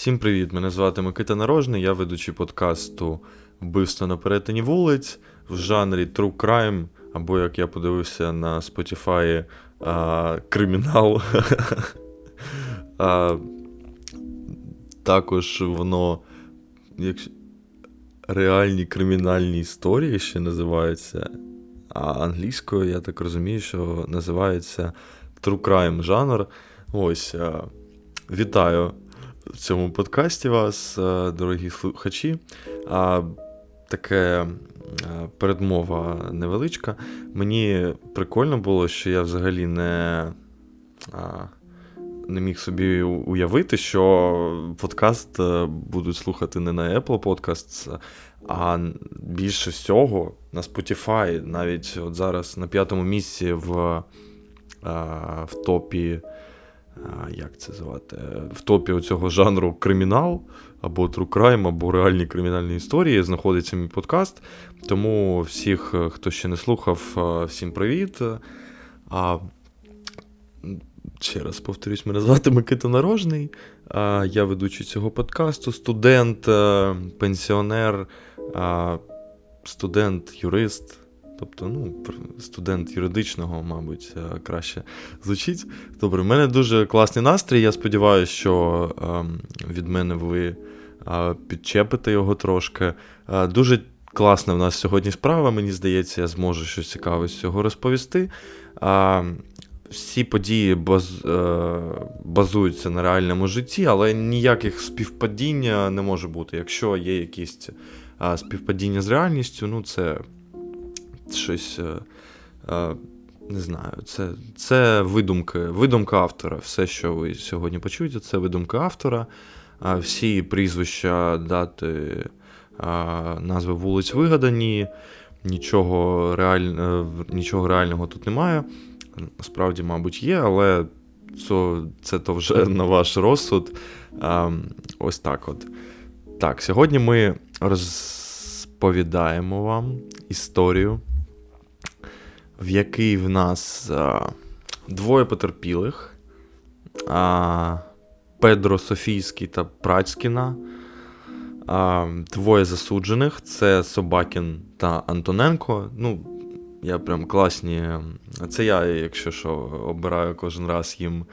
Всім привіт, мене звати Микита Нарожний, я ведучий подкасту «Вбивство на перетині вулиць» в жанрі True Crime, або, як я подивився на Spotify, кримінал. Також воно, як реальні кримінальні історії ще називаються, а англійською, я так розумію, що називається True Crime жанр. Ось, вітаю в цьому подкасті вас, дорогі слухачі. Таке передмова невеличка. Мені прикольно було, що я взагалі не міг собі уявити, що подкаст будуть слухати не на Apple Podcasts, а більше всього на Spotify. Навіть от зараз на 5-му місці в топі, як це звати, в топі цього жанру кримінал, або True Crime, або реальні кримінальні історії знаходиться мій подкаст. Тому всіх, хто ще не слухав, всім привіт. Ще раз повторюсь, мене звати Микита Нарожний, я ведучий цього подкасту, студент, пенсіонер, студент-юрист, тобто, студент юридичного, мабуть, краще звучить. Добре, в мене дуже класний настрій, я сподіваюся, що від мене ви підчепите його трошки. Дуже класна в нас сьогодні справа, мені здається, я зможу щось цікаве з цього розповісти. Всі події базуються на реальному житті, але ніяких співпадінь не може бути. Якщо є якісь співпадіння з реальністю, це щось, не знаю, це видумка автора. Все, що ви сьогодні почуєте, це видумка автора. Всі прізвища, дати, назви вулиць вигадані, нічого реального тут немає. Насправді, мабуть, є, але це вже на ваш розсуд. Ось так от. Так, сьогодні ми розповідаємо вам історію, в якій в нас двоє потерпілих. Педро Софійський та Працькіна. Двоє засуджених. Це Собакін та Антоненко. Я прям класні. Це я, якщо що, обираю кожен раз їм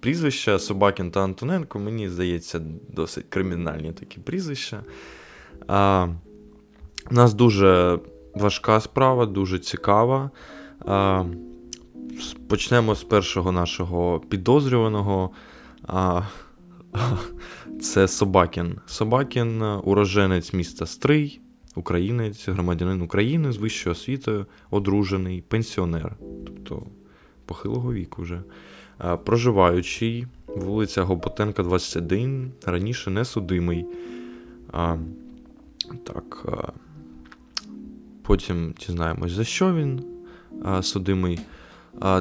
прізвища. Собакін та Антоненко, мені здається, досить кримінальні такі прізвища. У нас дуже важка справа, дуже цікава. Почнемо з першого нашого підозрюваного. Це Собакін. Собакін – уроженець міста Стрий. Українець, громадянин України з вищою освітою, одружений, пенсіонер, тобто похилого віку вже, проживаючий, вулиця Гопотенка, 21, раніше несудимий. Потім дізнаємось, за що він судимий.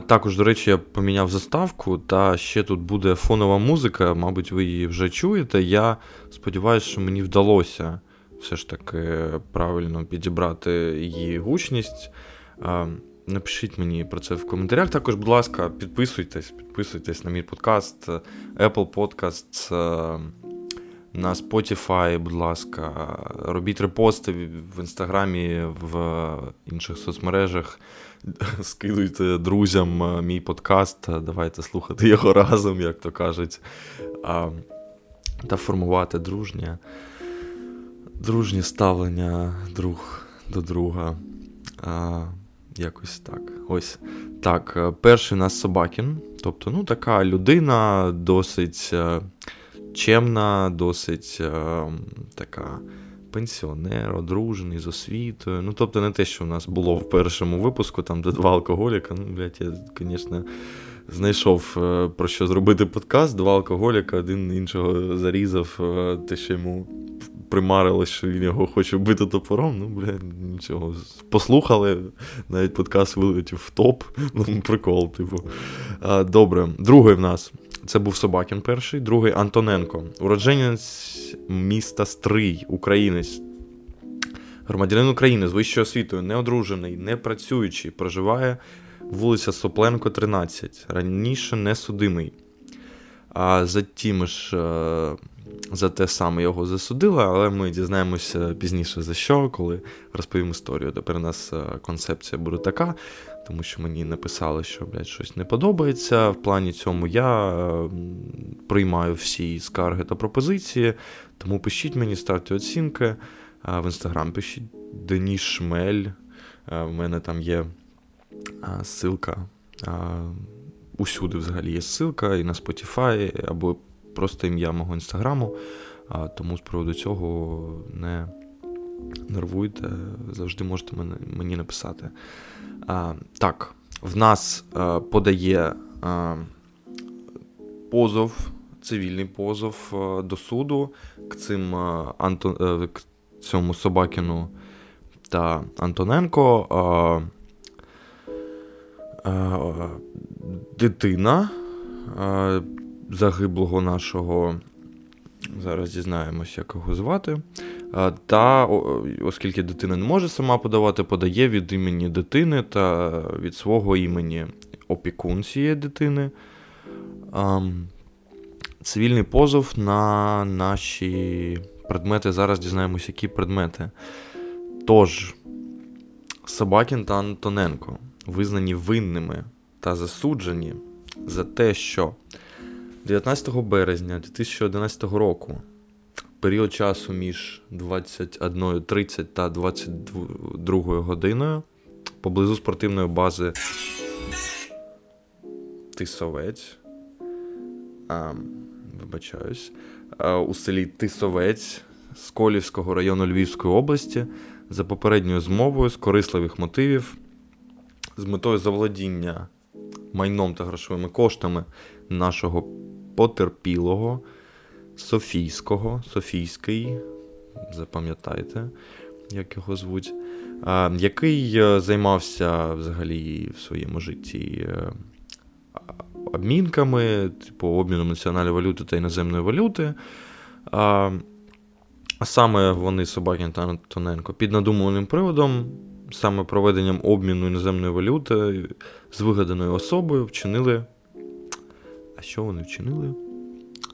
Також, до речі, я поміняв заставку, та ще тут буде фонова музика, мабуть, ви її вже чуєте. Я сподіваюся, що мені вдалося все ж таки правильно підібрати її гучність. Напишіть мені про це в коментарях. Також, будь ласка, підписуйтесь на мій подкаст, Apple Podcasts, на Spotify, будь ласка. Робіть репости в Інстаграмі, в інших соцмережах. Скидуйте друзям мій подкаст, давайте слухати його разом, як то кажуть, та формувати дружнє ставлення друг до друга. Якось так. Ось. Так, перший у нас Собакін. Тобто, така людина досить чемна, досить така пенсіонер, одружений, з освітою. Тобто, не те, що в нас було в першому випуску, там, де два алкоголіка. Я, звісно, знайшов, про що зробити подкаст. Два алкоголіка, один іншого зарізав, те, що йому примарилось, що він його хоче бити топором, нічого. Послухали, навіть подкаст вилетів в топ, прикол, Добре, другий в нас, це був Собакін перший, другий Антоненко, уродженець міста Стрий, українець, громадянин України з вищою освітою, неодружений, не працюючий, проживає вулиця Сопленко, 13, раніше несудимий. За тими ж за те саме його засудили, але ми дізнаємося пізніше за що, коли розповім історію. Тепер у нас концепція буде така, тому що мені написали, що, щось не подобається. В плані цьому я приймаю всі скарги та пропозиції, тому пишіть мені, ставте оцінки. В Інстаграм пишіть Денис Шмель, в мене там є ссылка, усюди взагалі є ссылка, і на Spotify, або просто ім'я мого Інстаграму, тому з приводу цього не нервуйте, завжди можете мені написати. Так, в нас подає позов, цивільний позов до суду к цим цьому Собакіну та Антоненко. Дитина загиблого нашого, зараз дізнаємось, як його звати, та, оскільки дитина не може сама подавати, подає від імені дитини та від свого імені опікун цієї дитини цивільний позов на наші предмети. Зараз дізнаємось, які предмети. Тож, Собакін та Антоненко визнані винними та засуджені за те, що 19 березня 2011 року, в період часу між 21:30 та 22 годиною, поблизу спортивної бази Тисовець, вибачаюсь, у селі Тисовець Сколівського району Львівської області, за попередньою змовою з корисливих мотивів, з метою заволодіння майном та грошовими коштами нашого потерпілого Софійського, Софійський, запам'ятайте, як його звуть, який займався взагалі в своєму житті обмінками, обміном національної валюти та іноземної валюти. А саме вони, Собакін та Антоненко, під надуманим приводом, саме проведенням обміну іноземної валюти з вигаданою особою вчинили... А що вони вчинили?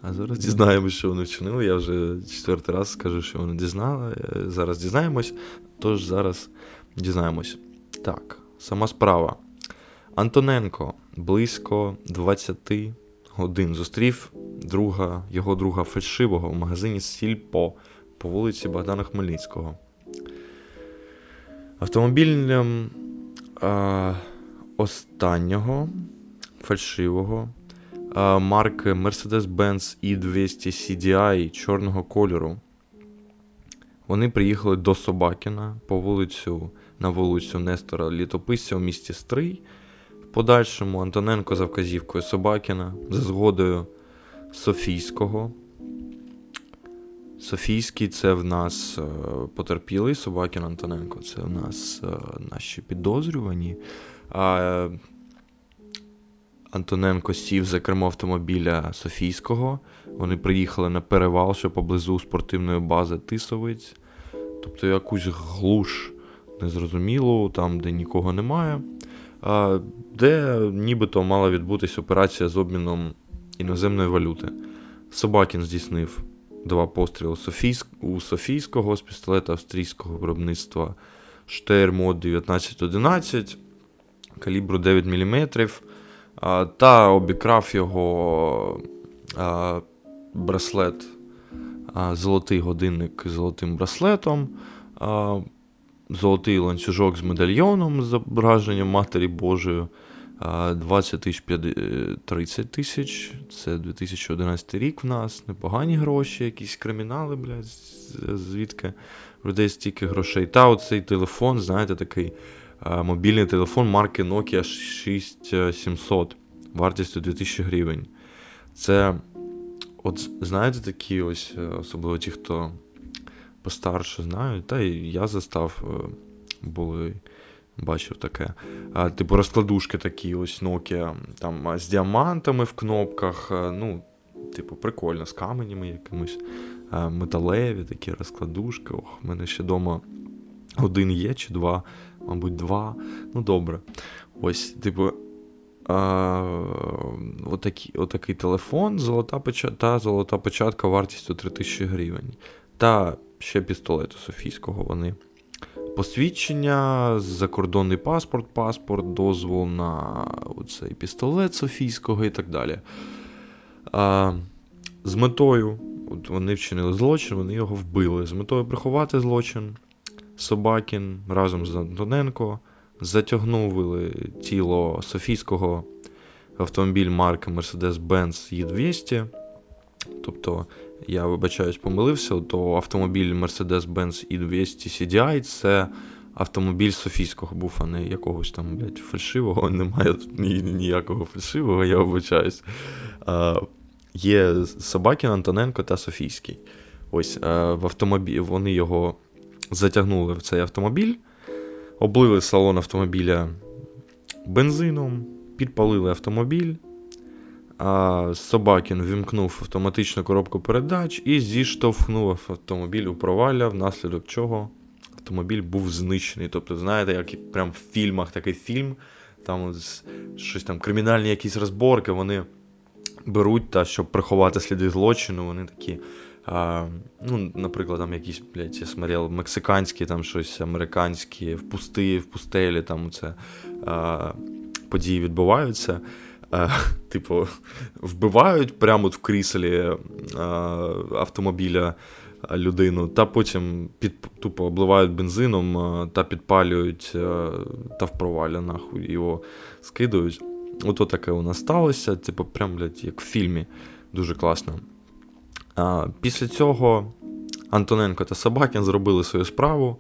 А зараз дізнаємось, що вони вчинили. Я вже четвертий раз скажу, що вони дізнали. Зараз дізнаємось. Тож зараз дізнаємось. Так, сама справа. Антоненко близько 20 годин зустрів його друга фальшивого в магазині «Сільпо» по вулиці Богдана Хмельницького. Автомобілем останнього фальшивого марки Mercedes-Benz E-200 CDI чорного кольору вони приїхали до Собакіна на вулицю Нестора Літописця у місті Стрий. В подальшому Антоненко за вказівкою Собакіна, за згодою Софійського. Софійський – це в нас потерпілий, Собакін, Антоненко – це в нас наші підозрювані. Антоненко сів за кермо автомобіля Софійського. Вони приїхали на перевал, що поблизу спортивної бази Тисовець. Тобто якусь глуш незрозумілу, там, де нікого немає. Де нібито мала відбутись операція з обміном іноземної валюти. Собакін здійснив 2 постріли у Софійського з пістолета австрійського виробництва Steyr M1911 калібру 9 мм та обікрав його браслет, золотий годинник з золотим браслетом, золотий ланцюжок з медальйоном з зображенням Матері Божої, 20 тисяч, 30 тисяч, це 2011 рік в нас, непогані гроші, якісь кримінали, звідки в людей стільки грошей. Та оцей телефон, знаєте, такий мобільний телефон марки Nokia 6700, вартістю 2000 гривень. Це, от знаєте, такі ось, особливо ті, хто постарше знають, та і я застав, були... Бачив таке. Типу розкладушки такі, ось Nokia, там з діамантами в кнопках. Ну, типу, прикольно, з каменями якимось. Металеві такі розкладушки. Ох, в мене ще вдома один є чи 2. Мабуть, 2. Ну, добре. Ось, типу, отакий телефон, золота печатка вартістю 3000 гривень. Та ще пістолет у Софійського вони. Посвідчення, закордонний паспорт, дозвол на цей пістолет Софійського і так далі. З метою, от вони вчинили злочин, вони його вбили. З метою приховати злочин, Собакін разом з Антоненко затягнули тіло Софійського в автомобіль марки Mercedes-Benz E-200. Тобто, я вибачаюсь, помилився, то автомобіль Mercedes-Benz E-200 CDI – це автомобіль Софійського був, а не якогось там, фальшивого. Немає тут ніякого фальшивого, я вибачаюсь. Є Собакін, Антоненко та Софійський. Ось, в автомобілі вони його затягнули в цей автомобіль, облили салон автомобіля бензином, підпалили автомобіль. Собакін ввімкнув автоматичну коробку передач і зіштовхнув автомобіль у провалля, внаслідок чого автомобіль був знищений. Тобто, знаєте, як прям в фільмах такий фільм, там щось там кримінальні якісь розборки, вони беруть, та щоб приховати сліди злочину, вони такі, наприклад, там якісь, я смотрел, мексиканські, там щось американські, в пустелі, там це події відбуваються. Типу, вбивають прямо в кріслі автомобіля людину, та потім тупо обливають бензином та підпалюють та в провалля нахуй його скидають. Ото таке у нас сталося, типу, прям, як в фільмі, дуже класно. Після цього Антоненко та Собакін зробили свою справу,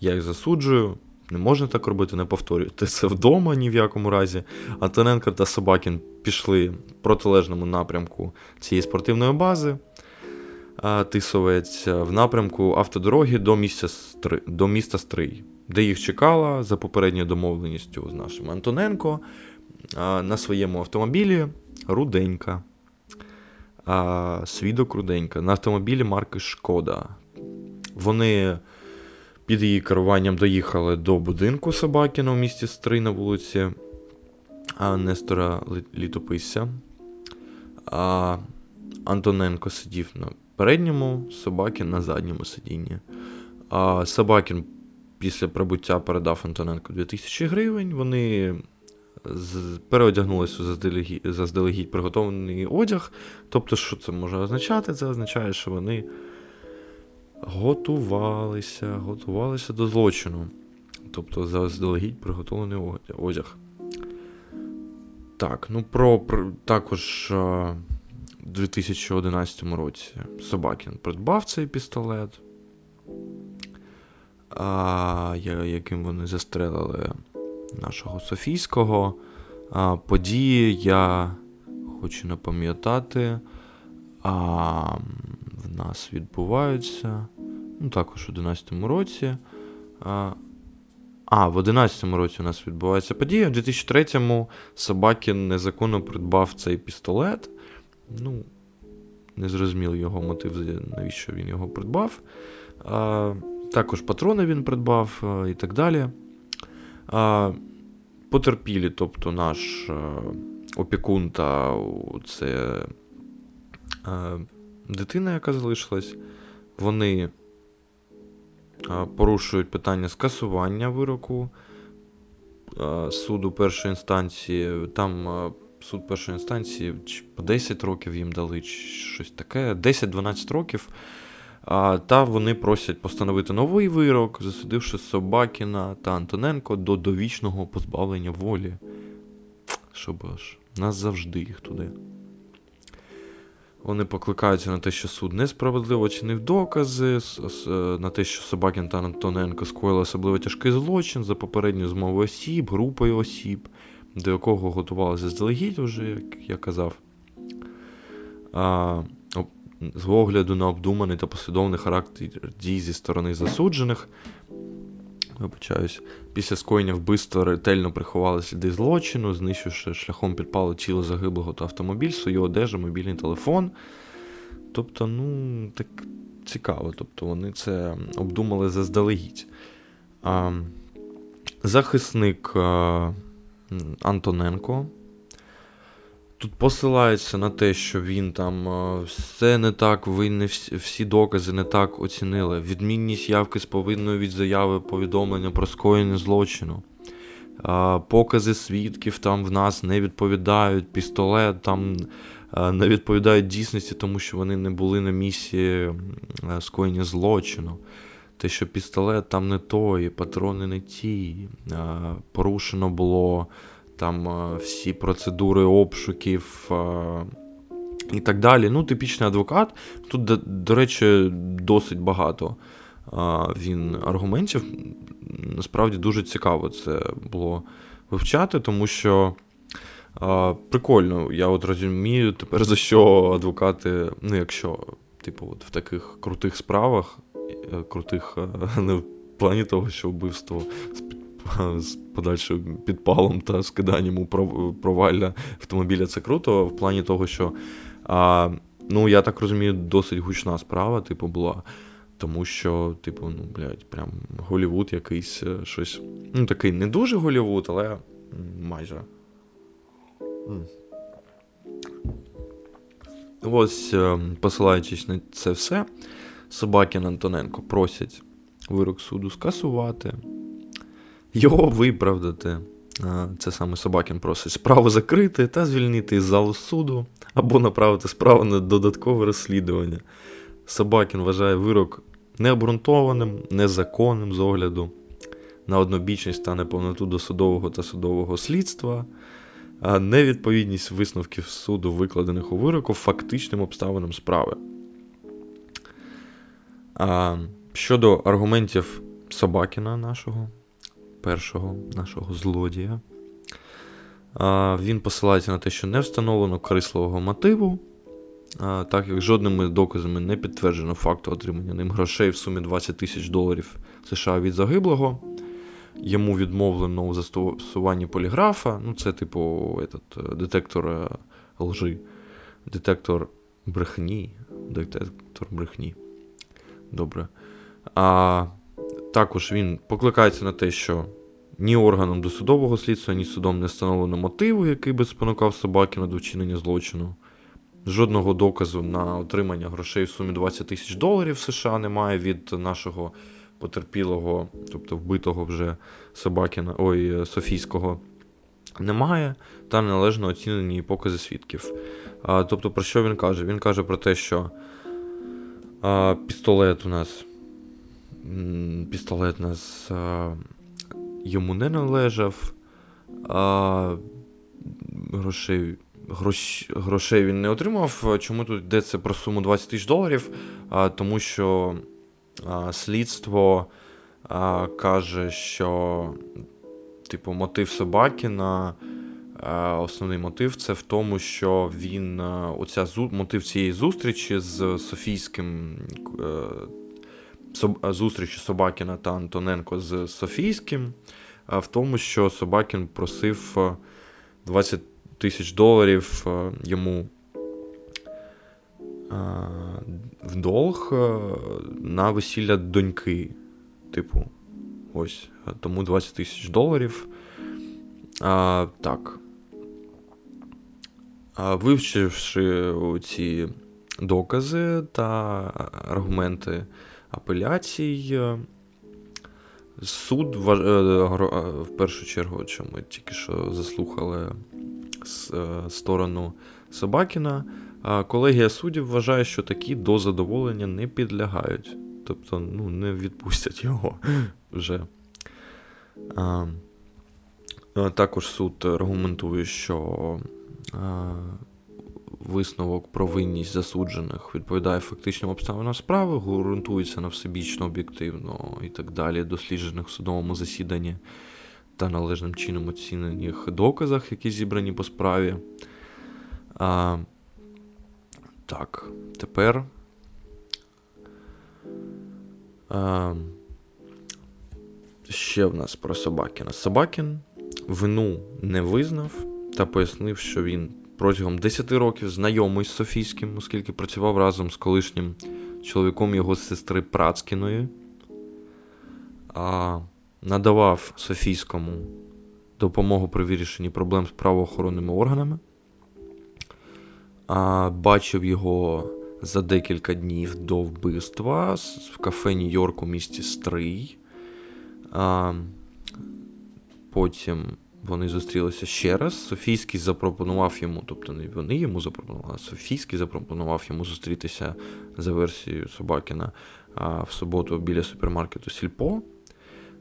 я їх засуджую. Не можна так робити, не повторюйте це вдома ні в якому разі. Антоненко та Собакін пішли в протилежному напрямку цієї спортивної бази Тисовець в напрямку автодороги до міста Стрий, де їх чекала за попередньою домовленістю з нашим Антоненко на своєму автомобілі Руденька. Свідок Руденька. На автомобілі марки Шкода. Вони під її керуванням доїхали до будинку Собакіна в місті Стрий на вулиці Нестора Літописця. Антоненко сидів на передньому, Собакін на задньому сидінні. Собакін після прибуття передав Антоненко 2000 гривень. Вони переодягнулися у заздалегідь приготовлений одяг. Тобто, що це може означати? Це означає, що вони готувалися до злочину. Тобто, заздалегідь приготовлений одяг. Так, також у 2011 році Собакін придбав цей пістолет, яким вони застрелили нашого Софійського. Події я хочу напам'ятати. В нас відбуваються, також у 11-му році. В 11-му році у нас відбувається подія. В 2003-му Собакін незаконно придбав цей пістолет. Не зрозумів його мотив, навіщо він його придбав. Також патрони він придбав і так далі. Потерпілі, тобто наш опікун та це дитина, яка залишилась, вони порушують питання скасування вироку суду першої інстанції. Там суд першої інстанції по 10 років їм дали, щось таке, 10-12 років. Та вони просять постановити новий вирок, засудивши Собакіна та Антоненко до довічного позбавлення волі. Щоб аж назавжди їх туди. Вони покликаються на те, що суд несправедливо чинив докази, на те, що Собакін та Антоненко скоїли особливо тяжкий злочин за попередню змову осіб, групою осіб, до якого готувалися заздалегідь, вже, як я казав. З огляду на обдуманий та послідовний характер дій зі сторони засуджених, після скоєння вбивства ретельно приховали сліди злочину, знищивши шляхом підпалу тіло загиблого та автомобіль, свою одежу, мобільний телефон. Тобто, так цікаво. Тобто, вони це обдумали заздалегідь. Захисник Антоненко. Тут посилаються на те, що він там все не так, ви не всі докази не так оцінили. Відмінність явки з повинною від заяви повідомлення про скоєння злочину. Покази свідків там в нас не відповідають, пістолет там не відповідають дійсності, тому що вони не були на місці скоєння злочину. Те, що пістолет там не той, патрони не ті, порушено було там всі процедури обшуків і так далі. Ну, типічний адвокат. Тут, до речі, досить багато він аргументів. Насправді дуже цікаво це було вивчати, тому що прикольно, я от розумію тепер, за що адвокати, ну якщо, от в таких крутих справах, крутих не в плані того, що вбивство з подальшим підпалом та скиданням у провалля автомобіля, це круто, в плані того, що, я так розумію, досить гучна справа, була. Тому що, прям Голлівуд якийсь, щось, такий не дуже Голлівуд, але майже. Ось, посилаючись на це все, Собакін, Антоненко просять вирок суду скасувати, його виправдати. Це саме Собакін просить справу закрити та звільнити із залу суду або направити справу на додаткове розслідування. Собакін вважає вирок необґрунтованим, незаконним з огляду на однобічність та неповноту досудового та судового слідства, а невідповідність висновків суду, викладених у вироку, фактичним обставинам справи. Щодо аргументів Собакіна нашого, першого нашого злодія, він посилається на те, що не встановлено корисливого мотиву, так як жодними доказами не підтверджено факту отримання ним грошей в сумі $20,000 США від загиблого. Йому відмовлено у застосуванні поліграфа, це детектор лжи, детектор брехні. Добре. Також він покликається на те, що ні органом досудового слідства, ні судом не встановлено мотиву, який би спонукав Собакіна до вчинення злочину. Жодного доказу на отримання грошей в сумі $20,000 США немає від нашого потерпілого, тобто вбитого вже Собакіна, Софійського, немає, та належно оцінені покази свідків. Тобто, про що він каже? Він каже про те, що пістолет у нас йому не належав, грошей він не отримав. Чому тут йдеться про суму $20,000? Тому що слідство каже, що мотив Собакіна, основний мотив, це в тому, що він мотив цієї зустрічі з Софійським, зустрічі Собакіна та Антоненко з Софійським, в тому, що Собакін просив $20,000 йому в долг на весілля доньки. Тому $20,000. Так. Вивчивши ці докази та аргументи апеляцій, суд, в першу чергу, що ми тільки що заслухали сторону Собакіна, колегія суддів вважає, що такі до задоволення не підлягають. Тобто, не відпустять його вже. Також суд аргументує, що висновок про винність засуджених відповідає фактичним обставинам справи, ґрунтується на всебічно, об'єктивно і так далі, досліджених в судовому засіданні та належним чином оцінених доказах, які зібрані по справі. Так, тепер ще в нас про Собакіна. Собакін вину не визнав та пояснив, що він протягом 10 років знайомий з Софійським, оскільки працював разом з колишнім чоловіком його сестри Працькіної. Надавав Софійському допомогу при вирішенні проблем з правоохоронними органами. Бачив його за декілька днів до вбивства в кафе Нью-Йорку в місті Стрий. Потім вони зустрілися ще раз. Софійський запропонував йому, тобто не вони йому запропонували, а Софійський запропонував йому зустрітися за версією Собакіна в суботу біля супермаркету Сільпо,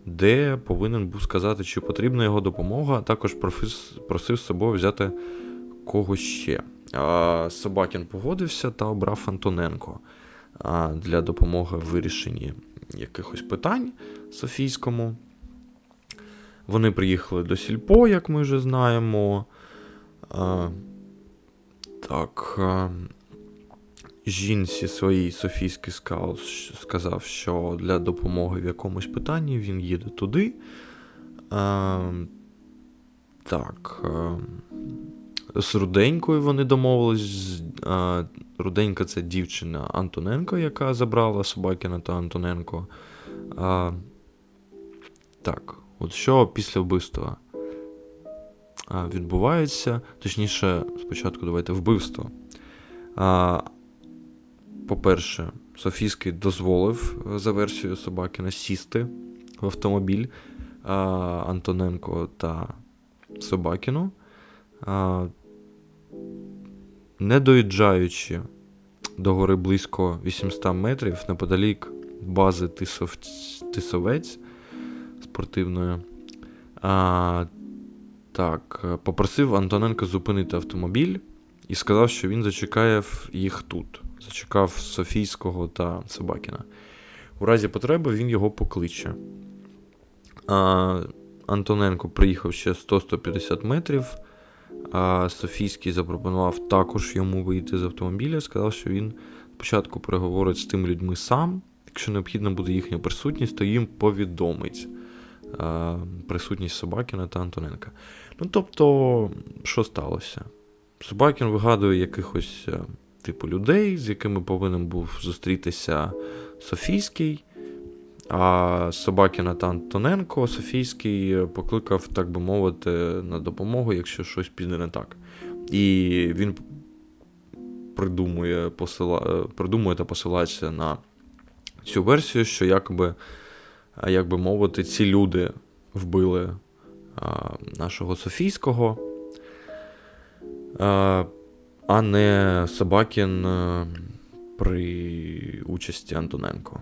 де повинен був сказати, чи потрібна його допомога, а також просив з собою взяти когось ще. Собакін погодився та обрав Антоненко для допомоги в вирішенні якихось питань Софійському. Вони приїхали до Сільпо, як ми вже знаємо. Жінці своїй Софійський сказав, що для допомоги в якомусь питанні він їде туди. З Руденькою вони домовились. Руденька – це дівчина Антоненко, яка забрала Собакіна та Антоненко. От що після вбивства відбувається, точніше, спочатку давайте вбивство. По-перше, Софійський дозволив за версією Собакіна сісти в автомобіль Антоненко та Собакіну. Не доїжджаючи до гори близько 800 метрів, неподалік бази Тисовець спортивної, попросив Антоненка зупинити автомобіль і сказав, що він зачекає їх тут. Зачекав Софійського та Собакіна. У разі потреби він його покличе. Антоненко приїхав ще 100-150 метрів. Софійський запропонував також йому вийти з автомобіля. Сказав, що він спочатку переговорить з тими людьми сам. Якщо необхідна буде їхня присутність, то їм повідомить присутність Собакіна та Антоненка. Тобто, що сталося? Собакін вигадує якихось людей, з якими повинен був зустрітися Софійський, а Собакіна та Антоненко Софійський покликав, так би мовити, на допомогу, якщо щось піде не так. І він придумує та посилається на цю версію, що якби, як би мовити, ці люди вбили нашого Софійського, а не Собакін при участі Антоненко.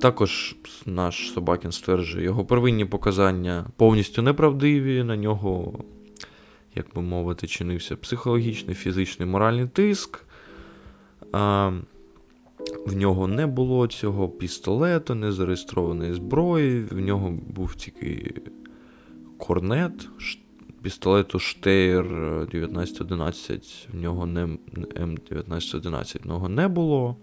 Також наш Собакін стверджує, його первинні показання повністю неправдиві, на нього, як би мовити, чинився психологічний, фізичний, моральний тиск. В нього не було цього пістолету, незареєстрованої зброї, в нього був тільки корнет, пістолету Steyr M1911, в нього не було.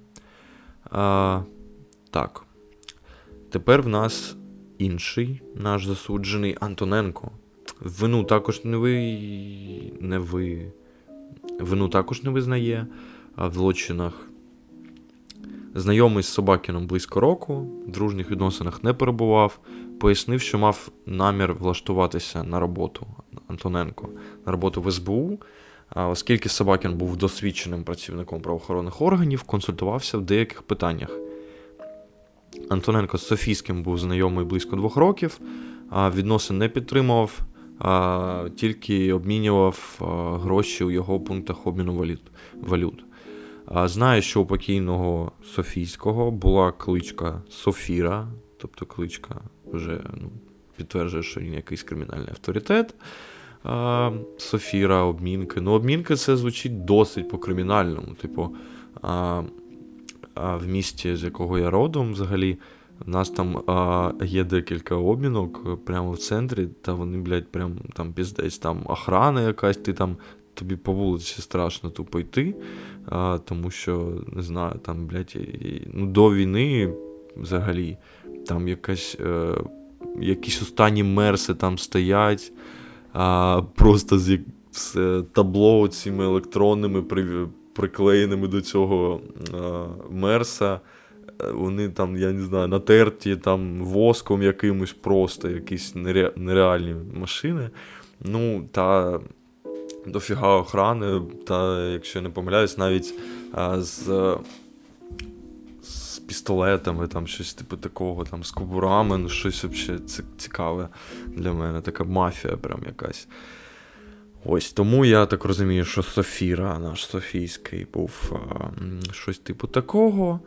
Тепер в нас інший наш засуджений Антоненко. Вину також не визнає в злочинах. Знайомий з Собакіном близько року, в дружніх відносинах не перебував, пояснив, що мав намір влаштуватися на роботу Антоненко, на роботу в СБУ, оскільки Собакін був досвідченим працівником правоохоронних органів, консультувався в деяких питаннях. Антоненко з Софійським був знайомий близько 2 років, відносин не підтримував, тільки обмінював гроші у його пунктах обміну валют. Знає, що у покійного Софійського була кличка Софіра, тобто кличка вже підтверджує, що він якийсь кримінальний авторитет. Софіра, обмінки. Обмінки це звучить досить по-кримінальному. В місті, з якого я родом, взагалі, в нас там є декілька обмінок прямо в центрі, та вони, прям там піздець, там охрана якась, тобі по вулиці страшно тупо йти, тому що, не знаю, там, до війни взагалі, там якісь останні мерси там стоять, просто з табло цими електронними, приклеєними до цього мерса, Вони там, я не знаю, натерті там воском якимось просто, якісь нереальні машини. Ну, та дофіга охорони, та, якщо не помиляюсь, навіть з пістолетами, там щось типу такого, там з кобурами, ну щось взагалі цікаве для мене, така мафія прям якась. Ось, тому я так розумію, що Софіра, наш Софійський, був щось типу такого.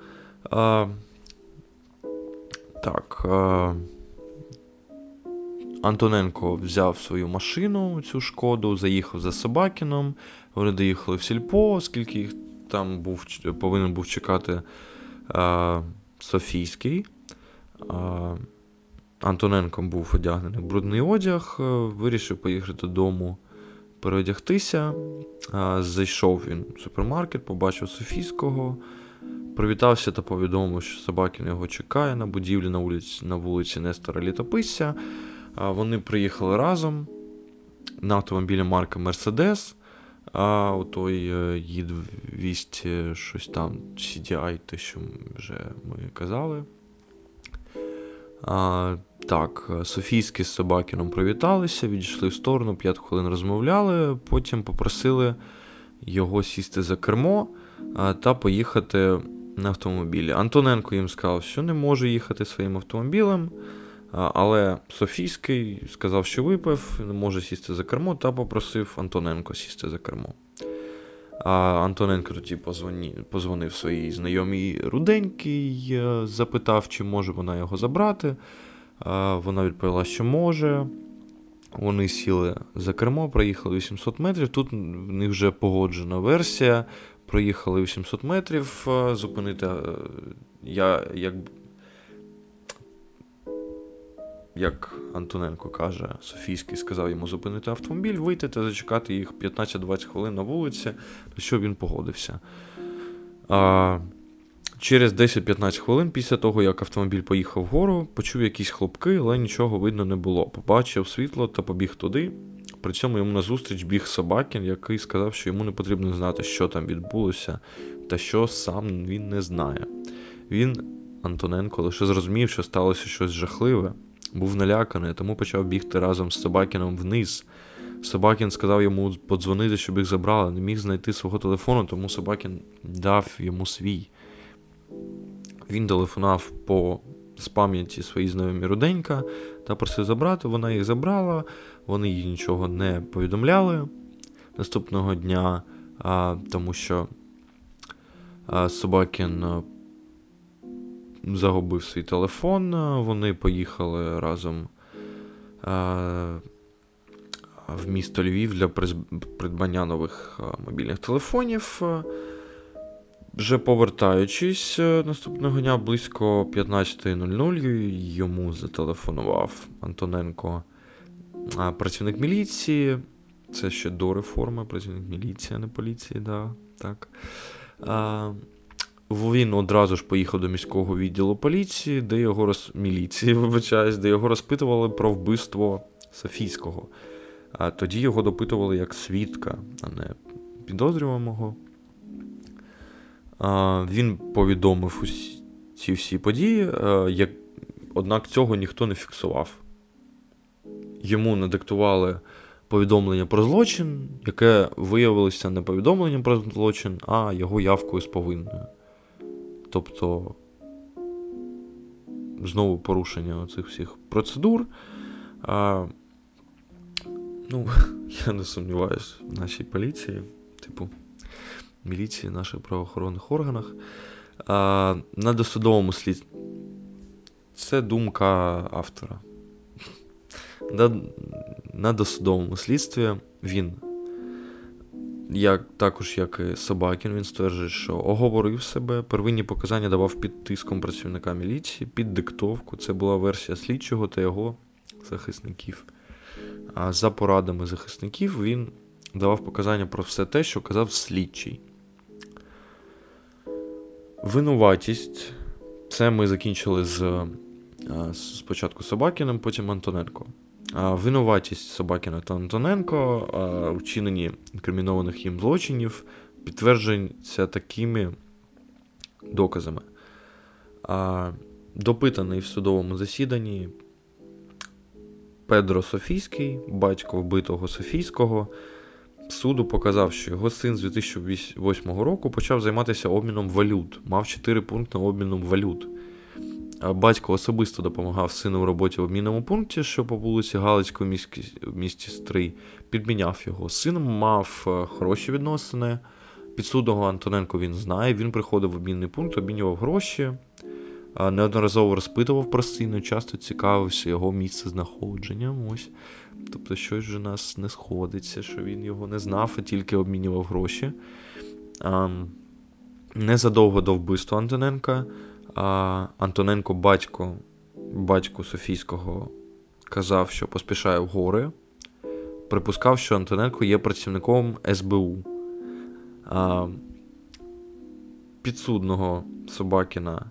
Антоненко взяв свою машину, цю Шкоду, заїхав за Собакіном, вони доїхали в Сільпо, оскільки їх там повинен був чекати Софійський. Антоненком був одягнений брудний одяг, вирішив поїхати додому переодягтися. Зайшов він в супермаркет, побачив Софійського, привітався та повідомив, що Собакін його чекає на будівлі на вулиці Нестора Літописця. Вони приїхали разом на автомобілі марки Mercedes, а той E-200 щось там CDI, те, що вже ми казали. Софійський з Собакіном привіталися, відійшли в сторону, 5 хвилин розмовляли, потім попросили його сісти за кермо та поїхати на автомобілі. Антоненко їм сказав, що не може їхати своїм автомобілем, але Софійський сказав, що випив, не може сісти за кермо, та попросив Антоненко сісти за кермо. Антоненко тоді позвонив своїй знайомій Руденькій, запитав, чи може вона його забрати. Вона відповіла, що може. Вони сіли за кермо, проїхали 800 метрів. Тут в них вже погоджена версія. Проїхали 800 метрів, зупинити... Як Антоненко каже, Софійський сказав йому зупинити автомобіль, вийти та зачекати їх 15-20 хвилин на вулиці, на що він погодився. Через 10-15 хвилин після того, як автомобіль поїхав вгору, почув якісь хлопки, але нічого видно не було. Побачив світло та побіг туди. При цьому йому назустріч біг Собакін, який сказав, що йому не потрібно знати, що там відбулося, та що сам він не знає. Він, Антоненко, лише зрозумів, що сталося щось жахливе. Був наляканий, тому почав бігти разом з Собакіном вниз. Собакін сказав йому подзвонити, щоб їх забрали. Не міг знайти свого телефону, тому Собакін дав йому свій. Він телефонував з пам'яті своїй знайомій Руденька та просив забрати. Вона їх забрала, вони їй нічого не повідомляли наступного дня, тому що Собакін загубив свій телефон, вони поїхали разом в місто Львів для придбання нових мобільних телефонів. Вже повертаючись наступного дня, близько 15:00, йому зателефонував Антоненко, працівник міліції, це ще до реформи, працівник міліції, а не поліції, да, так. Він одразу ж поїхав до міського відділу поліції, де його розпитували про вбивство Софійського. А тоді його допитували як свідка, а не підозрюваного. Він повідомив ці всі події, однак цього ніхто не фіксував. Йому надиктували повідомлення про злочин, яке виявилося не повідомленням про злочин, а його явкою з повинною. Тобто, знову порушення цих всіх процедур. Я не сумніваюсь в нашій поліції, міліції, наших правоохоронних органах. На досудовому слідстві. Це думка автора. На досудовому слідстві він, як і Собакін, він стверджує, що оговорив себе, первинні показання давав під тиском працівника міліції, під диктовку. Це була версія слідчого та його захисників. А за порадами захисників він давав показання про все те, що казав слідчий. Винуватість. Це ми закінчили спочатку Собакіним, потім Антоненко. Винуватість Собакіна та Антоненко у вчиненні інкримінованих їм злочинів підтверджується такими доказами. Допитаний в судовому засіданні Педро Софійський, батько вбитого Софійського, суду показав, що його син з 2008 року почав займатися обміном валют, мав 4 пункти обміну валют. Батько особисто допомагав сину в роботі в обмінному пункті, що по вулиці Галицького в місті Стрий, підміняв його. Син мав хороші відносини, підсудного Антоненко він знає, він приходив в обмінний пункт, обмінював гроші, неодноразово розпитував про сина, часто цікавився його місцезнаходженням. Ось. Тобто щось же нас не сходиться, що він його не знав, а тільки обмінював гроші. Незадовго до вбивства Антоненка Антоненко, батько Софійського, казав, що поспішає в гори, припускав, що Антоненко є працівником СБУ. Підсудного Собакіна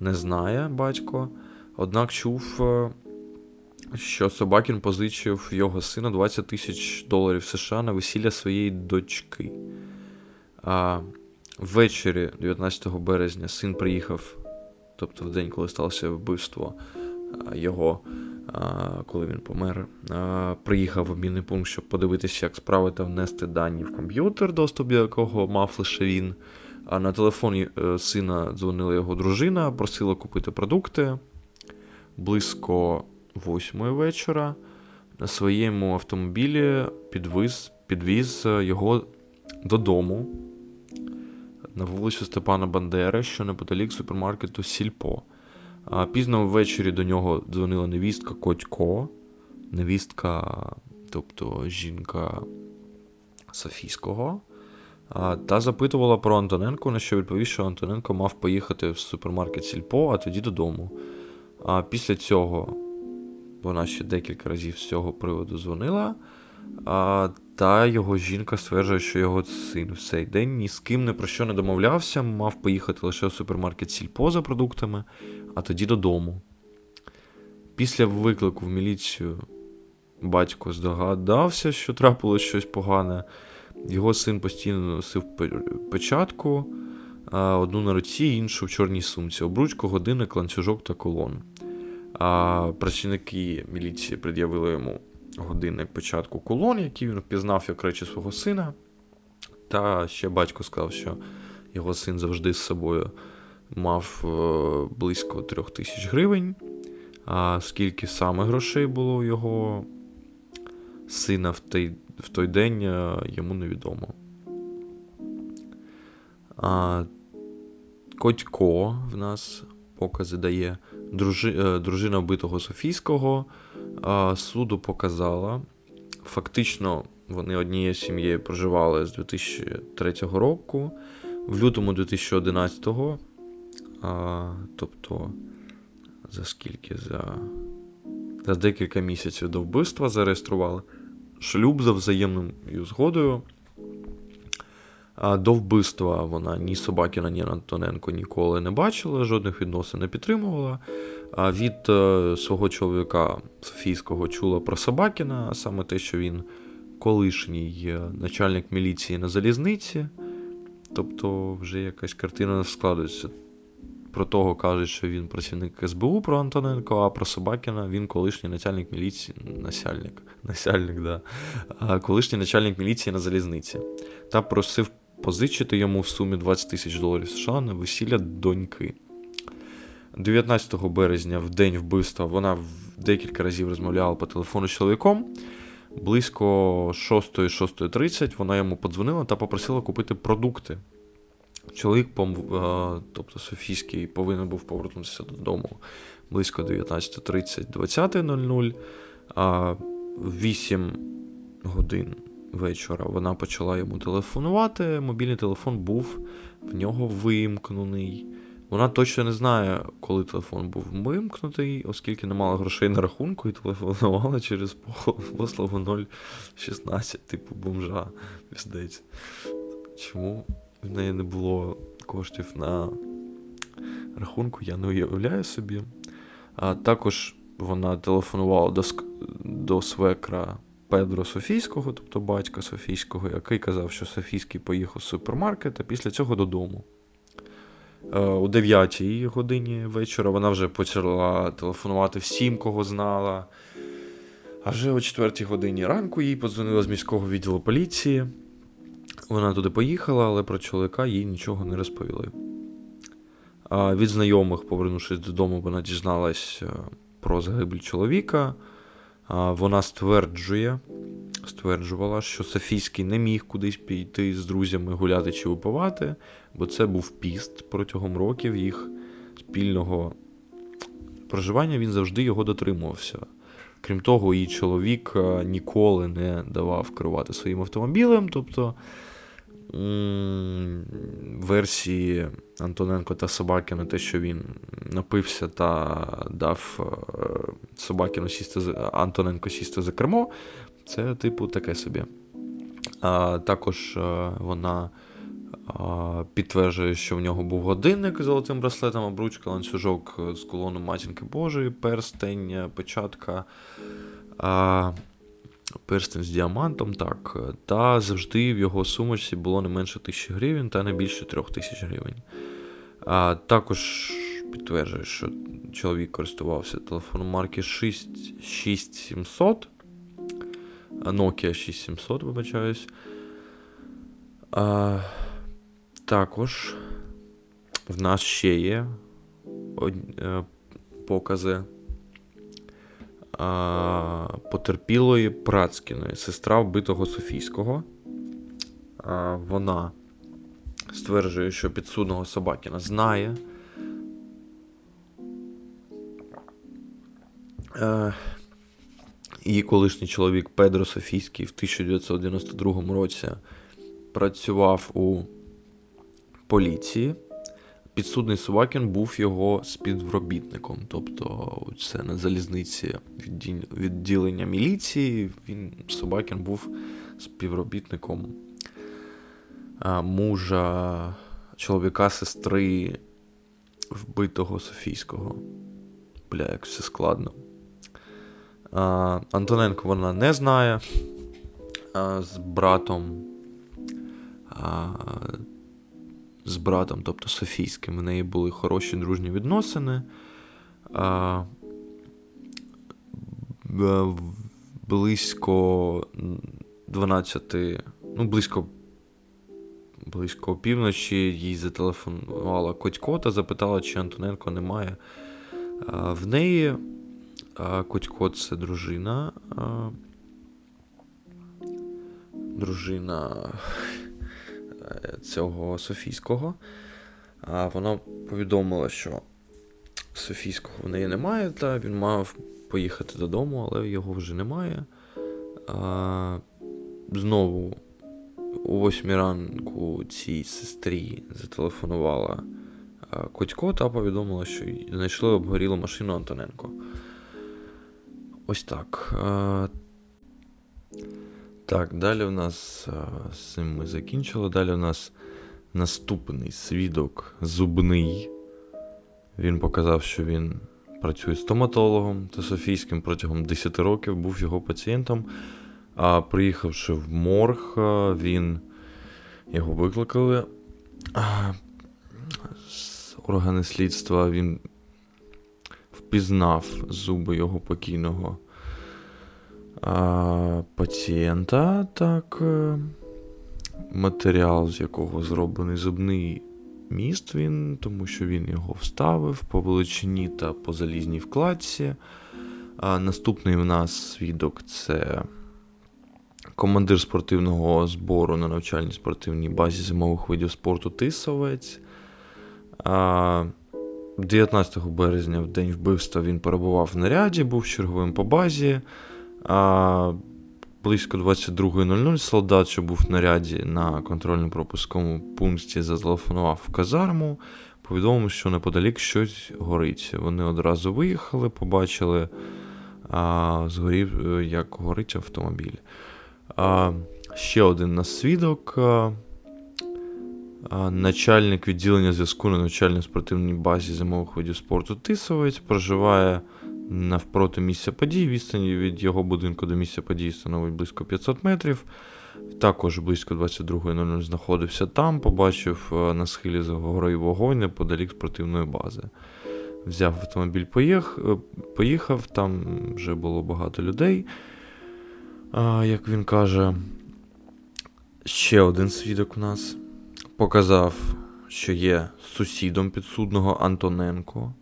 не знає батько, однак чув, що Собакін позичив його сина $20,000 США на весілля своєї дочки. Ввечері 19 березня син приїхав, тобто в день, коли сталося вбивство його, коли він помер, приїхав в обмінний пункт, щоб подивитися, як справи та внести дані в комп'ютер, доступ до якого мав лише він. А на телефон сина дзвонила його дружина, просила купити продукти. Близько 8-ї вечора на своєму автомобілі підвіз його додому на вулицю Степана Бандери, що неподалік супермаркету Сільпо. Пізно ввечері до нього дзвонила невістка Котько. Невістка, тобто жінка Софійського. Та запитувала про Антоненко, на що відповів, що Антоненко мав поїхати в супермаркет Сільпо, а тоді додому. Після цього вона ще декілька разів з цього приводу дзвонила, та його жінка стверджує, що його син в цей день ні з ким не про що не домовлявся, мав поїхати лише в супермаркет Сільпо за продуктами, а тоді додому. Після виклику в міліцію батько здогадався, що трапилось щось погане. Його син постійно носив печатку, одну на руці, іншу в чорній сумці, обручку, годинник, ланцюжок та колон. Працівники міліції пред'явили йому годинник, печатку, колон, які він впізнав як речі свого сина. Та ще батько сказав, що його син завжди з собою мав близько 3 тисячі гривень. Скільки саме грошей було у його сина в той день, йому невідомо. Котько в нас покази дає. Дружина вбитого Софійського суду показала. Фактично, вони однією сім'єю проживали з 2003 року. В лютому 2011-го, тобто за скільки? За декілька місяців до вбивства зареєстрували шлюб за взаємною згодою. До вбивства вона ні Собакіна, ні Антоненко ніколи не бачила, жодних відносин не підтримувала. Від свого чоловіка Софійського чула про Собакіна, а саме те, що він колишній начальник міліції на залізниці. Тобто вже якась картина складається. Про того кажуть, що він працівник СБУ, про Антоненко, а про Собакіна він колишній начальник міліції, колишній начальник міліції на залізниці. Та просив позичити йому в сумі $20,000 США на весілля доньки. 19 березня, в день вбивства, вона декілька разів розмовляла по телефону з чоловіком. Близько 6-6:30 вона йому подзвонила та попросила купити продукти. Чоловік, тобто Софійський, повинен був повернутися додому близько 19:30-20:00. 8 годин вечора вона почала йому телефонувати. Мобільний телефон був в нього вимкнений. Вона точно не знає, коли телефон був вимкнутий, оскільки не мала грошей на рахунку і телефонувала через послугу 016, типу бомжа, піздець. Чому? В неї не було коштів на рахунку, я не уявляю собі. А також вона телефонувала до свекра Педро Софійського, тобто батька Софійського, який казав, що Софійський поїхав в супермаркет, а після цього додому. о 9 годині вечора. Вона вже почала телефонувати всім, кого знала. А вже о 4 годині ранку їй подзвонила з міського відділу поліції. Вона туди поїхала, але про чоловіка їй нічого не розповіли. А від знайомих, повернувшись додому, вона дізналась про загибель чоловіка. Вона стверджувала, що Софійський не міг кудись піти з друзями гуляти чи випивати, бо це був піст протягом років їх спільного проживання, він завжди його дотримувався. Крім того, її чоловік ніколи не давав керувати своїм автомобілем, тобто версії Антоненко та Собакіна, те, що він напився та дав Собакіну Антоненко сісти за кермо, це типу таке собі. Також вона підтверджує, що в нього був годинник з золотим браслетом, обручка, ланцюжок з колоном Матінки Божої, перстень, печатка, перстень з діамантом, так. Та завжди в його сумочці було не менше 1000 гривень та не більше 3000 гривень. Також підтверджує, що чоловік користувався телефоном марки 6700, Nokia 6700, вибачаюсь. Також в нас ще є покази потерпілої Працькіної, сестра вбитого Софійського. Вона стверджує, що підсудного Собакіна знає. Її колишній чоловік Педро Софійський в 1992 році працював у поліції. Підсудний Собакін був його співробітником, тобто це на залізниці відділення міліції, Собакін був співробітником мужа, чоловіка, сестри вбитого Софійського. Бля, як все складно. Антоненко вона не знає, з братом, тобто Софійським, в неї були хороші дружні відносини. Близько опівночі їй зателефонувала Котько та запитала, чи Антоненко немає. В неї Котько – це дружина. Дружина цього Софійського. Вона повідомила, що Софійського в неї немає, та він мав поїхати додому, але його вже немає. Знову о 8 ранку цій сестрі зателефонувала Котько та повідомила, що знайшли обгорілу машину Антоненко. Ось так. Так, далі в нас, з цим ми закінчили, далі в нас наступний свідок зубний. Він показав, що він працює стоматологом та Софійським протягом 10 років був його пацієнтом. А приїхавши в морг, його викликали з органи слідства, він впізнав зуби його покійного пацієнта, так, матеріал, з якого зроблений зубний міст він, тому що він його вставив по величині та по залізній вкладці. Наступний в нас свідок – це командир спортивного збору на навчальній спортивній базі зимових видів спорту Тисовець. 19 березня, в день вбивства, він перебував в наряді, був черговим по базі. Близько 22.00 солдат, що був в наряді на контрольно-пропускному пункті, зателефонував в казарму, повідомив, що неподалік щось горить. Вони одразу виїхали, побачили, згорів, як горить автомобіль. Ще один на свідок. Начальник відділення зв'язку на навчальній спортивній базі зимових видів спорту Тисовець проживає навпроти місця подій. Відстань від його будинку до місця подій становить близько 500 метрів. Також близько 22.00 знаходився там, побачив на схилі за горою вогонь неподалік спортивної бази. Взяв автомобіль, поїхав, там вже було багато людей, як він каже. Ще один свідок у нас показав, що є сусідом підсудного Антоненко.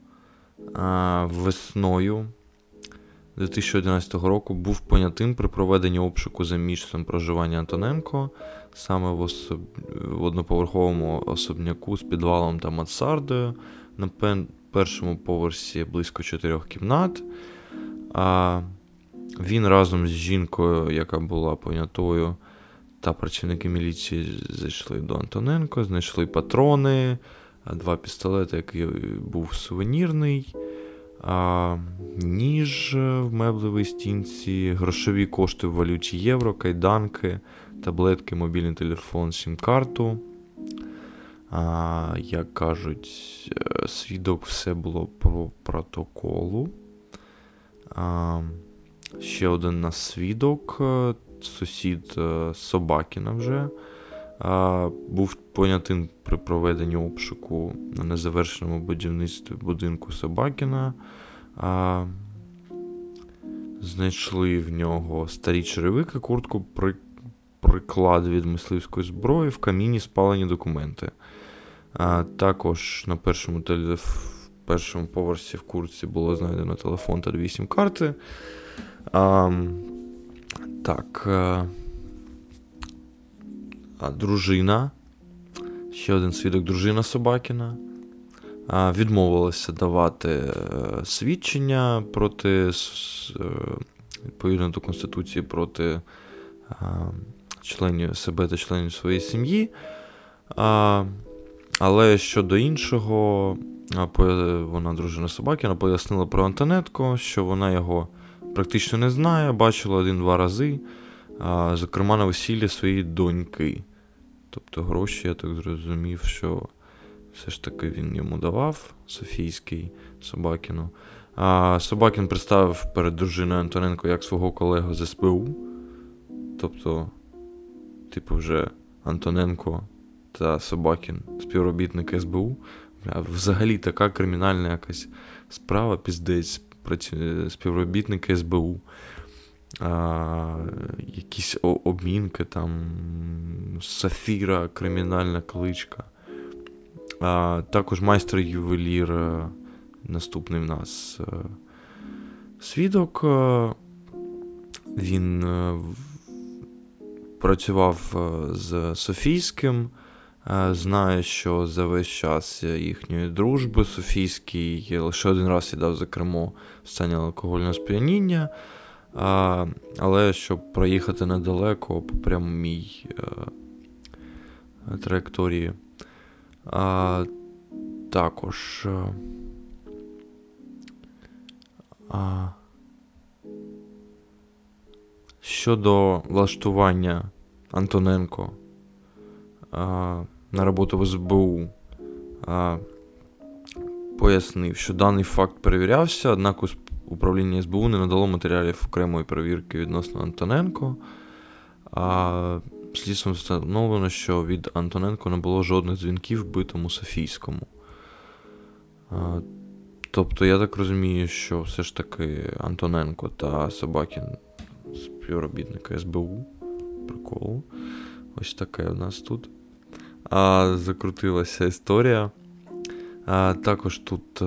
Весною 2011 року був понятим при проведенні обшуку за місцем проживання Антоненко, саме в одноповерховому особняку з підвалом та мансардою, на першому поверсі близько 4 кімнат. Він разом з жінкою, яка була понятою, та працівники міліції зайшли до Антоненко, знайшли патрони, 2 пістолети, який був сувенірний, ніж в меблевій стінці, грошові кошти в валюті євро, кайданки, таблетки, мобільний телефон, сім-карту. Як кажуть, свідок, все було по протоколу. Ще один на свідок, сусід Собакіна вже, був понятим при проведенні обшуку на незавершеному будівництві будинку Собакіна. Знайшли в нього старі черевики, куртку, приклад від мисливської зброї, в каміні спалені документи. Також на першому поверсі в куртці було знайдено телефон та 2 сім-карти. Дружина, ще один свідок, дружина Собакіна, відмовилася давати свідчення проти, відповідно до Конституції, проти членів себе та членів своєї сім'ї. Але щодо іншого, вона, дружина Собакіна, пояснила про Антоненко, що вона його практично не знає, бачила 1-2 рази, зокрема на весіллі своєї доньки. Тобто гроші, я так зрозумів, що все ж таки він йому давав, Софійський, Собакіну. Собакін представив перед дружиною Антоненко як свого колегу з СБУ. Тобто, вже Антоненко та Собакін, співробітник СБУ. Взагалі така кримінальна якась справа, піздець, співробітники СБУ. Якісь обмінки, там сафіра, кримінальна кличка. Також майстер-ювелір, наступний в нас свідок. Він працював з Софійським, знає, що за весь час їхньої дружби Софійський лише 1 раз сідав за кермо в стані алкогольного сп'яніння. Але щоб проїхати недалеко по прямій траєкторії. Також щодо влаштування Антоненко на роботу в СБУ, пояснив, що даний факт перевірявся, однак управління СБУ не надало матеріалів окремої перевірки відносно Антоненко. Слідством встановлено, що від Антоненко не було жодних дзвінків вбитому Софійському. Тобто, я так розумію, що все ж таки Антоненко та Собакін співробітники СБУ. Прикол. Ось таке у нас тут. Закрутилася історія. Також тут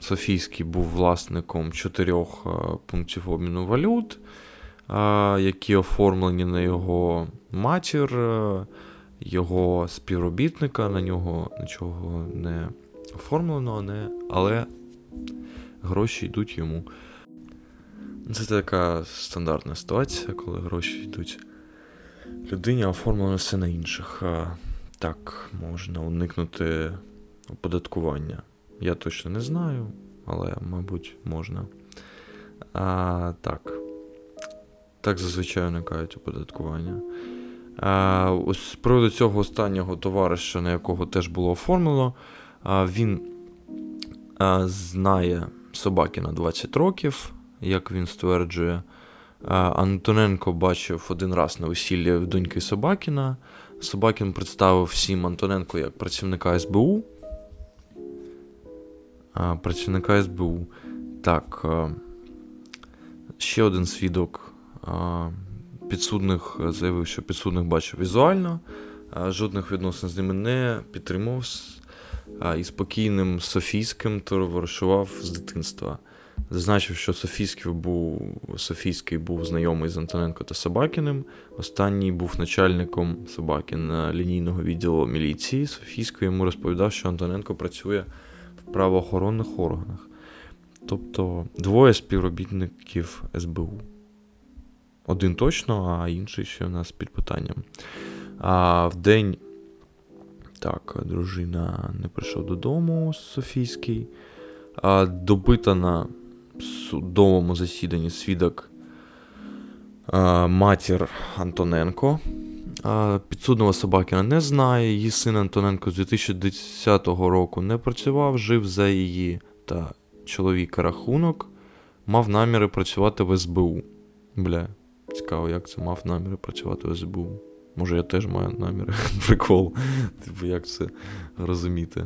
Софійський був власником 4 пунктів обміну валют, які оформлені на його матір, його співробітника, на нього нічого не оформлено, але гроші йдуть йому. Це така стандартна ситуація, коли гроші йдуть людині, а оформлено все на інших. Так можна уникнути оподаткування. Я точно не знаю, але, мабуть, можна. Так зазвичай уникають оподаткування. Ось з приводу цього останнього товариша, на якого теж було оформлено, він знає Собакіна 20 років, як він стверджує. Антоненко бачив один раз на весіллі в доньки Собакіна. Собакін представив всім Антоненко як працівника СБУ. Працівника СБУ. Так, ще один свідок підсудних заявив, що підсудних бачив візуально, жодних відносин з ними не підтримував і спокійним Софійським товаришував з дитинства. Зазначив, що Софійський був знайомий з Антоненко та Собакіним. Останній був начальником Собакіна лінійного відділу міліції. Софійський йому розповідав, що Антоненко працює в правоохоронних органах. Тобто двоє співробітників СБУ. Один точно, а інший ще у нас під питанням. А в день, так, дружина не прийшов додому, Софійський. Добита на судовому засіданні свідок матір Антоненко. Підсудного Собакіна не знає. Її син Антоненко з 2010 року не працював, жив за її та чоловіка рахунок, мав наміри працювати в СБУ. Бля, цікаво, як це мав наміри працювати в СБУ. Може, я теж маю наміри. Прикол. Типу, як це розуміти.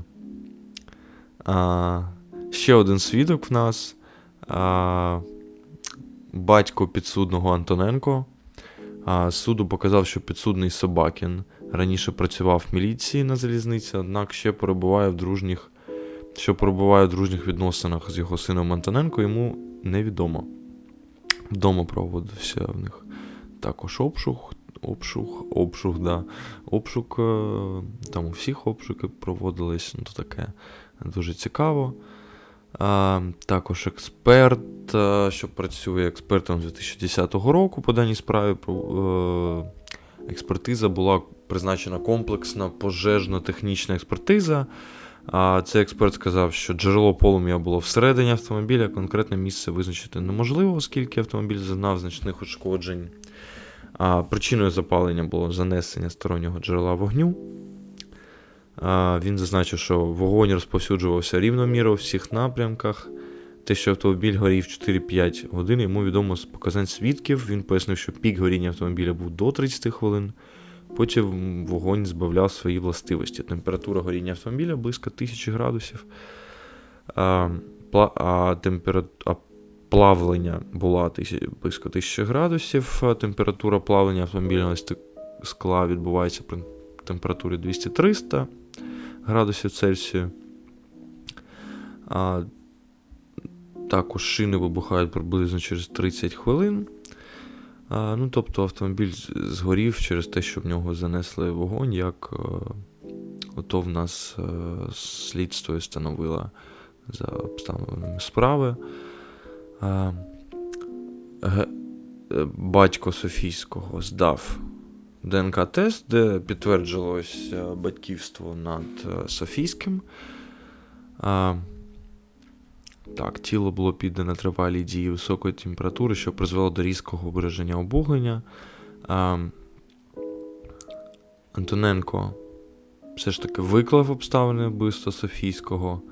Ще один свідок в нас. Батько підсудного Антоненко. Суду показав, що підсудний Собакін раніше працював в міліції на залізниці, однак перебуває в дружніх відносинах з його сином Антоненко, йому невідомо. Вдома проводився в них також обшук, там у всіх обшуки проводились, ну то таке дуже цікаво. Також експерт, що працює експертом з 2010 року по даній справі, експертиза була призначена комплексна пожежно-технічна експертиза. Цей експерт сказав, що джерело полум'я було всередині автомобіля, конкретне місце визначити неможливо, оскільки автомобіль зазнав значних ушкоджень. Причиною запалення було занесення стороннього джерела вогню. Він зазначив, що вогонь розповсюджувався рівномірно у всіх напрямках. Те, що автомобіль горів 4-5 годин, йому відомо з показань свідків. Він пояснив, що пік горіння автомобіля був до 30 хвилин. Потім вогонь збавляв свої властивості. Температура горіння автомобіля близько 1000 градусів. Плавлення була близько 1000 градусів. Температура плавлення автомобільного скла відбувається при температурі 200-300 градусів Цельсію. Також шини вибухають приблизно через 30 хвилин. Ну, тобто автомобіль згорів через те, що в нього занесли вогонь, як ото в нас слідство встановило за обставинами справи. Батько Софійського здав ДНК-тест, де підтверджилось батьківство над Софійським. Так, тіло було піддане тривалій дії високої температури, що призвело до різкого вираження обуглення. Антоненко все ж таки виклав обставини вбивства Софійського.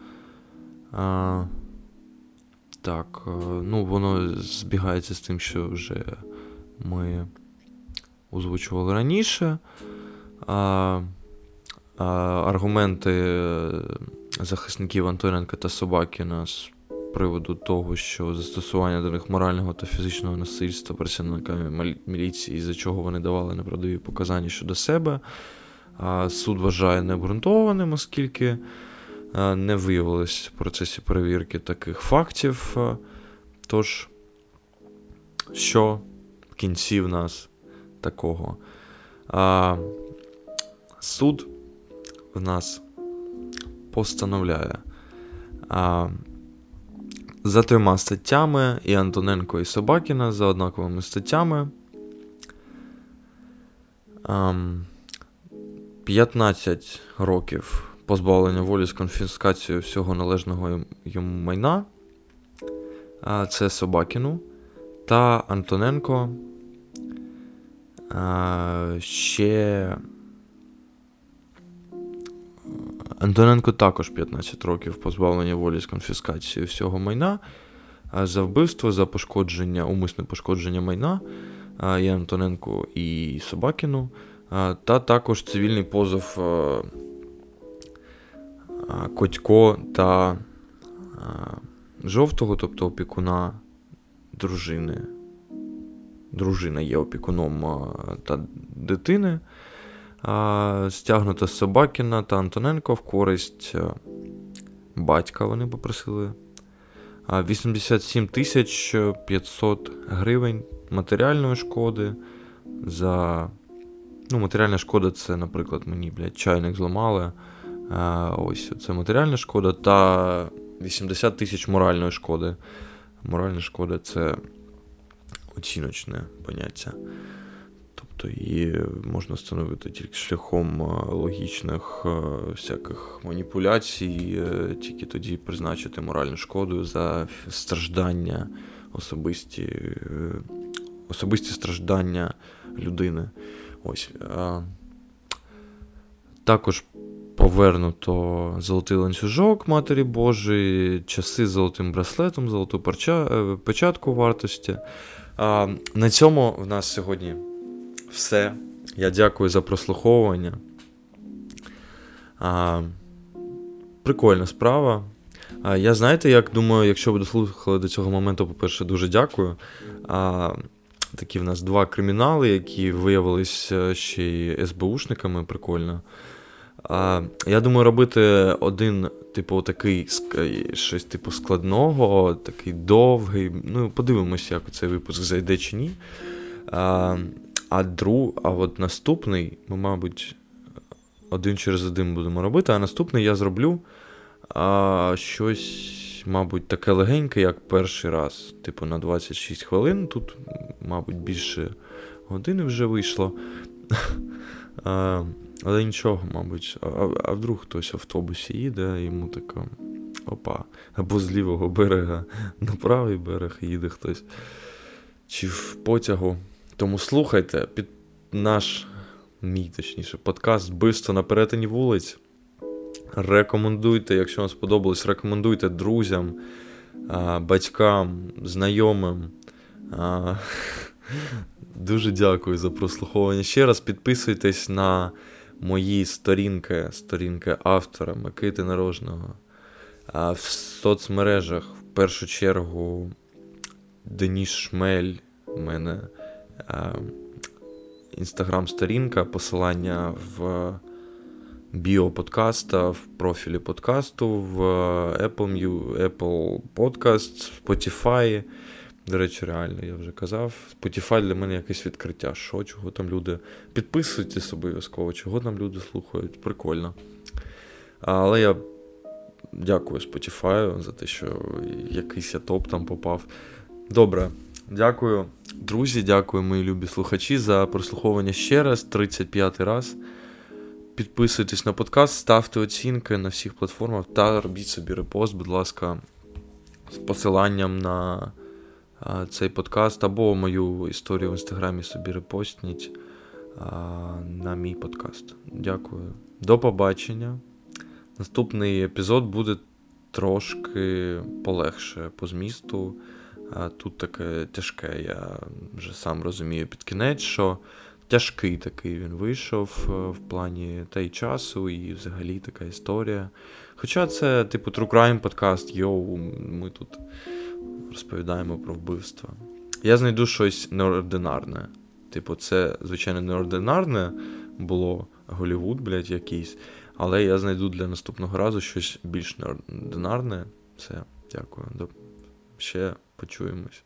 Так, ну воно збігається з тим, що вже ми озвучували раніше. Аргументи захисників Антоненка та Собакіна з приводу того, що застосування до них морального та фізичного насильства працівниками міліції, із-за чого вони давали неправдиві показання щодо себе, суд вважає необґрунтованим, оскільки не виявилось в процесі перевірки таких фактів. Тож, що в кінці в нас такого? Суд в нас постановляє за 3 статтями, і Антоненко, і Собакіна за однаковими статтями, 15 років позбавлення волі з конфіскацією всього належного йому майна, це Собакіну, та Антоненко ще... Антоненко також 15 років позбавлення волі з конфіскацією всього майна, за вбивство, за пошкодження, умисне пошкодження майна і Антоненко, і Собакіну, та також цивільний позов Котько та Жовтого, тобто опікуна дружини. Дружина є опікуном та дитини. Стягнута з Собакіна та Антоненко в користь батька, вони попросили. 87 тисяч 500 гривень матеріальної шкоди. За... Ну, матеріальна шкода це, наприклад, мені, чайник зламали. Ось, це матеріальна шкода. Та 80 тисяч моральної шкоди. Моральна шкода – це оціночне поняття. Тобто її можна встановити тільки шляхом логічних всяких маніпуляцій, тільки тоді призначити моральну шкоду за страждання, особисті страждання людини. Ось. Також повернуто золотий ланцюжок Матері Божої, часи з золотим браслетом, золоту печатку вартості. На цьому в нас сьогодні все. Я дякую за прослуховування. Прикольна справа. Я, як думаю, якщо ви дослухали до цього моменту, по-перше, дуже дякую. Такі в нас два кримінали, які виявились ще й СБУшниками. Прикольно. Я думаю, робити один, такий, щось складного, такий довгий. Ну, подивимося, як цей випуск зайде чи ні. А от наступний, ми, мабуть, один через один будемо робити, а наступний я зроблю щось, мабуть, таке легеньке, як перший раз. На 26 хвилин. Тут, мабуть, більше години вже вийшло. Але нічого, мабуть. А вдруг хтось в автобусі їде, йому таке, опа, або з лівого берега на правий берег їде хтось. Чи в потягу. Тому слухайте під мій подкаст «Вбивство на перетині вулиць». Рекомендуйте, якщо вам сподобалось, рекомендуйте друзям, батькам, знайомим. Дуже дякую за прослуховування. Ще раз підписуйтесь на мої сторінки автора Микити Нарожного. В соцмережах, в першу чергу, Денис Шмель у мене. Інстаграм-сторінка, посилання в біо подкаста, в профілі подкасту, в Apple Podcasts, Spotify. До речі, реально, я вже казав. Spotify для мене якесь відкриття. Чого там люди... Підписуйтесь обов'язково, чого там люди слухають. Прикольно. Але я дякую Spotify за те, що якийсь я топ там попав. Добре. Дякую, друзі, дякую, мої любі слухачі, за прослуховування ще раз, 35-й раз. Підписуйтесь на подкаст, ставте оцінки на всіх платформах та робіть собі репост, будь ласка, з посиланням на цей подкаст або мою історію в інстаграмі собі репостніть на мій подкаст. Дякую. До побачення. Наступний епізод буде трошки полегше по змісту. А тут таке тяжке, я вже сам розумію під кінець, що тяжкий такий він вийшов в плані та й часу, і взагалі така історія. Хоча це True Crime подкаст, ми тут розповідаємо про вбивства. Я знайду щось неординарне. Це, звичайно, неординарне було, Голлівуд, якийсь, але я знайду для наступного разу щось більш неординарне. Все, дякую. Ще почуємось.